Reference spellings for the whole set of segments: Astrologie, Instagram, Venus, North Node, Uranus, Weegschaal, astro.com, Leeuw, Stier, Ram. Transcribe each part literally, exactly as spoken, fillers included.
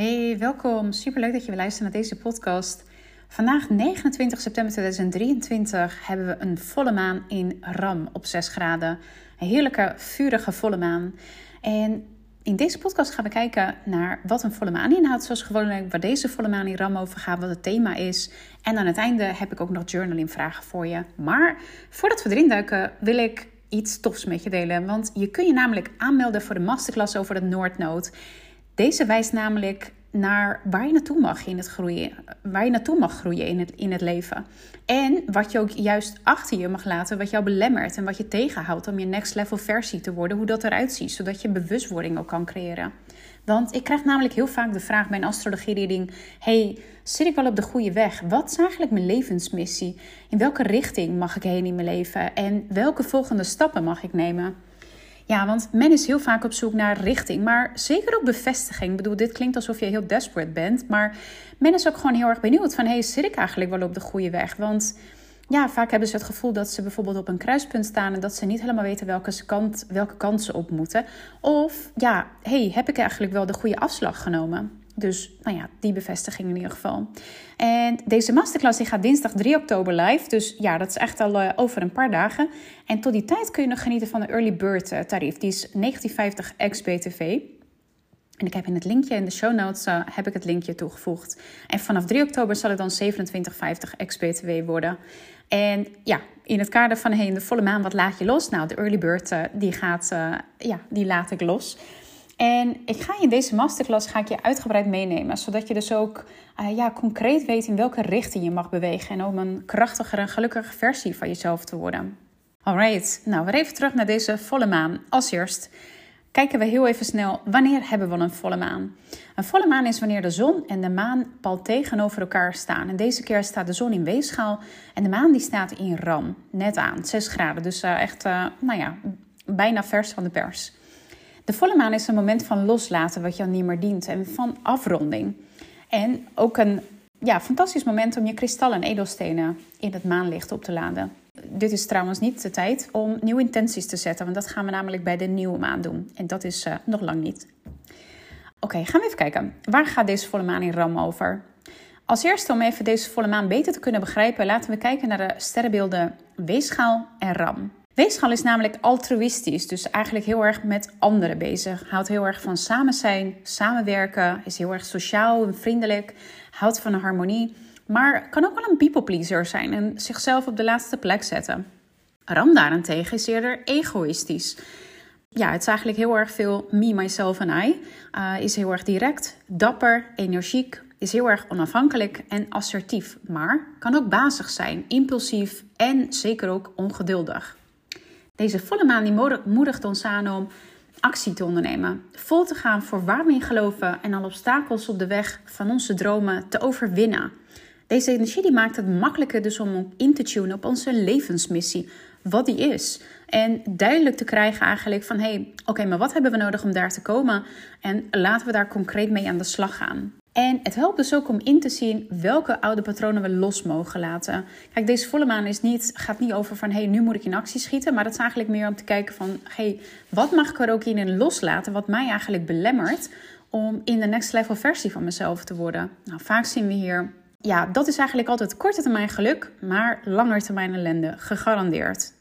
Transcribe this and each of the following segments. Hey, welkom. Superleuk dat je weer luistert naar deze podcast. Vandaag negenentwintig september tweeduizend drieëntwintig hebben we een volle maan in Ram op zes graden. Een heerlijke, vurige volle maan. En in deze podcast gaan we kijken naar wat een volle maan inhoudt. Zoals gewoonlijk, waar deze volle maan in Ram over gaat, wat het thema is. En aan het einde heb ik ook nog journaling vragen voor je. Maar voordat we erin duiken wil ik iets tofs met je delen. Want je kun je namelijk aanmelden voor de masterclass over de North Node. Deze wijst namelijk naar waar je naartoe mag in het groeien, waar je naartoe mag groeien in het, in het leven. En wat je ook juist achter je mag laten, wat jou belemmert en wat je tegenhoudt om je next level versie te worden, hoe dat eruit ziet, zodat je bewustwording ook kan creëren. Want ik krijg namelijk heel vaak de vraag bij een astrologie-reading, hey, zit ik wel op de goede weg? Wat is eigenlijk mijn levensmissie? In welke richting mag ik heen in mijn leven? En welke volgende stappen mag ik nemen? Ja, want men is heel vaak op zoek naar richting, maar zeker ook bevestiging. Ik bedoel, dit klinkt alsof je heel desperate bent, maar men is ook gewoon heel erg benieuwd van, hey, zit ik eigenlijk wel op de goede weg? Want ja, vaak hebben ze het gevoel dat ze bijvoorbeeld op een kruispunt staan en dat ze niet helemaal weten welke kant, welke kant ze op moeten. Of ja, hey, heb ik eigenlijk wel de goede afslag genomen? Dus, nou ja, die bevestiging in ieder geval. En deze masterclass die gaat dinsdag drie oktober live. Dus ja, dat is echt al uh, over een paar dagen. En tot die tijd kun je nog genieten van de early bird uh, tarief. Die is negentien vijftig ex-B T V. En ik heb in het linkje, in de show notes, uh, heb ik het linkje toegevoegd. En vanaf drie oktober zal het dan zevenentwintig vijftig ex-B T W worden. En ja, in het kader van, hey, de volle maan, wat laat je los? Nou, de early bird, uh, die gaat, uh, ja, die laat ik los. En ik ga je in deze masterclass ga ik je uitgebreid meenemen, zodat je dus ook uh, ja, concreet weet in welke richting je mag bewegen en om een krachtiger en gelukkiger versie van jezelf te worden. Alright, nou weer even terug naar deze volle maan. Als eerst kijken we heel even snel, wanneer hebben we een volle maan? Een volle maan is wanneer de zon en de maan pal tegenover elkaar staan. En deze keer staat de zon in Weegschaal en de maan die staat in Ram, net aan, zes graden. Dus uh, echt, uh, nou ja, bijna vers van de pers. De volle maan is een moment van loslaten wat je niet meer dient en van afronding. En ook een ja, fantastisch moment om je kristallen en edelstenen in het maanlicht op te laden. Dit is trouwens niet de tijd om nieuwe intenties te zetten, want dat gaan we namelijk bij de nieuwe maan doen. En dat is uh, nog lang niet. Oké, okay, gaan we even kijken. Waar gaat deze volle maan in Ram over? Als eerste, om even deze volle maan beter te kunnen begrijpen, laten we kijken naar de sterrenbeelden Weegschaal en Ram. Weegschaal is namelijk altruïstisch, dus eigenlijk heel erg met anderen bezig. Houdt heel erg van samen zijn, samenwerken, is heel erg sociaal en vriendelijk, houdt van harmonie. Maar kan ook wel een people pleaser zijn en zichzelf op de laatste plek zetten. Ram daarentegen is eerder egoïstisch. Ja, het is eigenlijk heel erg veel me, myself en I. Uh, is heel erg direct, dapper, energiek, is heel erg onafhankelijk en assertief. Maar kan ook bazig zijn, impulsief en zeker ook ongeduldig. Deze volle maan die moedigt ons aan om actie te ondernemen. Vol te gaan voor waar we in geloven en alle obstakels op de weg van onze dromen te overwinnen. Deze energie die maakt het makkelijker dus om in te tunen op onze levensmissie. Wat die is. En duidelijk te krijgen eigenlijk van, hey, oké, okay, maar wat hebben we nodig om daar te komen? En laten we daar concreet mee aan de slag gaan. En het helpt dus ook om in te zien welke oude patronen we los mogen laten. Kijk, deze volle maan is niet, gaat niet over van, hé, hey, nu moet ik in actie schieten. Maar dat is eigenlijk meer om te kijken van, hé, hey, wat mag ik er ook in en loslaten? Wat mij eigenlijk belemmert om in de next level versie van mezelf te worden. Nou, vaak zien we hier, ja, dat is eigenlijk altijd korte termijn geluk, maar langer termijn ellende, gegarandeerd.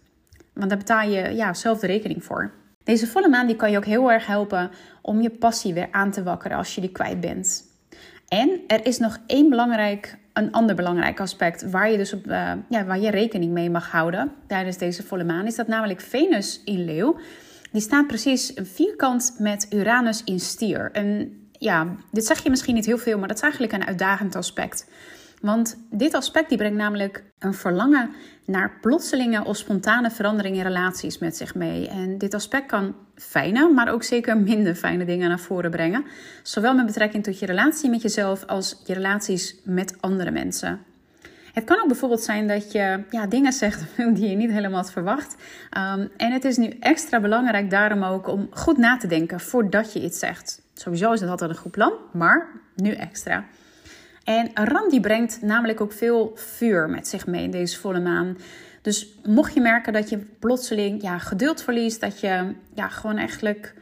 Want daar betaal je ja, zelf de rekening voor. Deze volle maan die kan je ook heel erg helpen om je passie weer aan te wakkeren als je die kwijt bent. En er is nog één belangrijk, een ander belangrijk aspect waar je dus op, uh, ja, waar je rekening mee mag houden tijdens deze volle maan. Is dat namelijk Venus in Leeuw. Die staat precies een vierkant met Uranus in Stier. En ja, dit zeg je misschien niet heel veel, maar dat is eigenlijk een uitdagend aspect. Want dit aspect die brengt namelijk een verlangen naar plotselinge of spontane verandering in relaties met zich mee. En dit aspect kan fijne, maar ook zeker minder fijne dingen naar voren brengen. Zowel met betrekking tot je relatie met jezelf als je relaties met andere mensen. Het kan ook bijvoorbeeld zijn dat je ja, dingen zegt die je niet helemaal had verwacht. Um, en het is nu extra belangrijk daarom ook om goed na te denken voordat je iets zegt. Sowieso is dat altijd een goed plan, maar nu extra. En Ram die brengt namelijk ook veel vuur met zich mee in deze volle maan. Dus mocht je merken dat je plotseling ja, geduld verliest, dat je ja, gewoon eigenlijk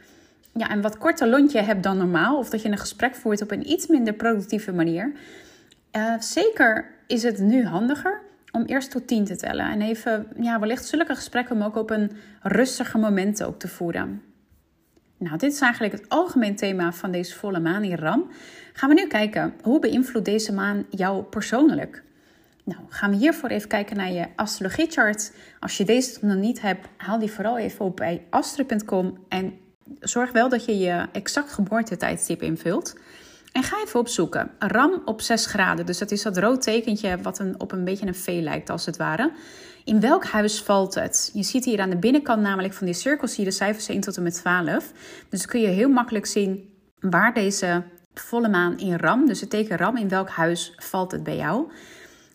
ja, een wat korter lontje hebt dan normaal, of dat je een gesprek voert op een iets minder productieve manier. Uh, zeker is het nu handiger om eerst tot tien te tellen. En even, ja, wellicht zulke gesprekken om ook op een rustiger moment ook te voeren. Nou, dit is eigenlijk het algemeen thema van deze volle maan in Ram. Gaan we nu kijken, hoe beïnvloedt deze maan jou persoonlijk? Nou, gaan we hiervoor even kijken naar je astrologiechart. Als je deze nog niet hebt, haal die vooral even op bij astro punt com. En zorg wel dat je je exact geboortetijdstip invult. En ga even opzoeken. Ram op zes graden. Dus dat is dat rood tekentje wat een, op een beetje een V lijkt als het ware. In welk huis valt het? Je ziet hier aan de binnenkant namelijk van die cirkels zie je de cijfers één tot en met twaalf. Dus dan kun je heel makkelijk zien waar deze volle maan in Ram, dus het teken Ram, in welk huis valt het bij jou?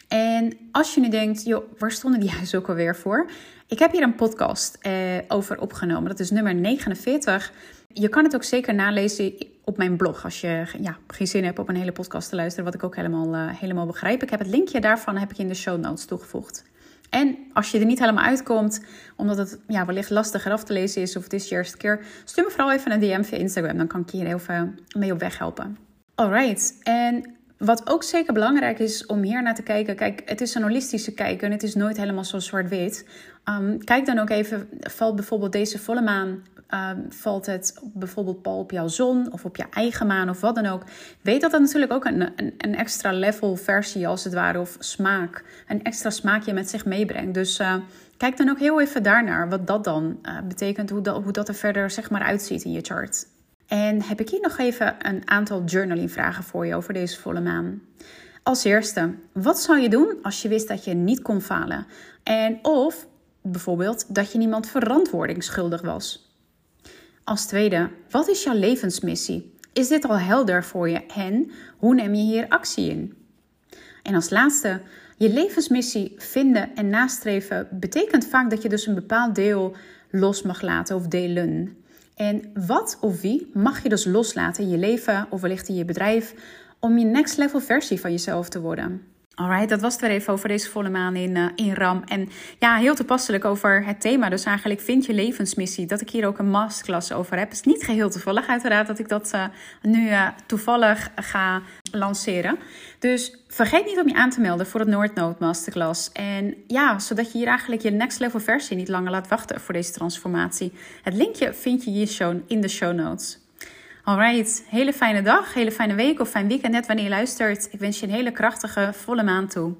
En als je nu denkt, joh, waar stonden die huizen ook alweer voor? Ik heb hier een podcast eh, over opgenomen. Dat is nummer negenenveertig. Je kan het ook zeker nalezen op mijn blog. Als je ja, geen zin hebt op een hele podcast te luisteren. Wat ik ook helemaal, uh, helemaal begrijp. Ik heb het linkje daarvan heb ik in de show notes toegevoegd. En als je er niet helemaal uitkomt. Omdat het ja, wellicht lastiger af te lezen is. Of het is je eerste keer. Stuur me vooral even een D M via Instagram. Dan kan ik je hier heel veel mee op weg helpen. Alright. En wat ook zeker belangrijk is om hier naar te kijken. Kijk, het is een holistische kijk en het is nooit helemaal zo zwart-wit. Um, kijk dan ook even, valt bijvoorbeeld deze volle maan, um, valt het bijvoorbeeld pal op jouw zon of op je eigen maan of wat dan ook. Weet dat dat natuurlijk ook een, een, een extra level versie als het ware of smaak, een extra smaakje met zich meebrengt. Dus uh, kijk dan ook heel even daarnaar wat dat dan uh, betekent, hoe dat, hoe dat er verder zeg maar uitziet in je chart. En heb ik hier nog even een aantal journaling vragen voor je over deze volle maan. Als eerste, wat zou je doen als je wist dat je niet kon falen? En of bijvoorbeeld dat je niemand verantwoording schuldig was. Als tweede, wat is jouw levensmissie? Is dit al helder voor je en hoe neem je hier actie in? En als laatste, je levensmissie vinden en nastreven betekent vaak dat je dus een bepaald deel los mag laten of delen. En wat of wie mag je dus loslaten in je leven of wellicht in je bedrijf om je next level versie van jezelf te worden? Alright, dat was het weer even over deze volle maan in, uh, in Ram. En ja, heel toepasselijk over het thema. Dus eigenlijk vind je levensmissie, dat ik hier ook een masterclass over heb. Het is niet geheel toevallig uiteraard dat ik dat uh, nu uh, toevallig ga lanceren. Dus vergeet niet om je aan te melden voor het North Node masterclass. En ja, zodat je hier eigenlijk je next level versie niet langer laat wachten voor deze transformatie. Het linkje vind je hier in de show notes. Alright, hele fijne dag, hele fijne week of fijn weekend net wanneer je luistert. Ik wens je een hele krachtige volle maan toe.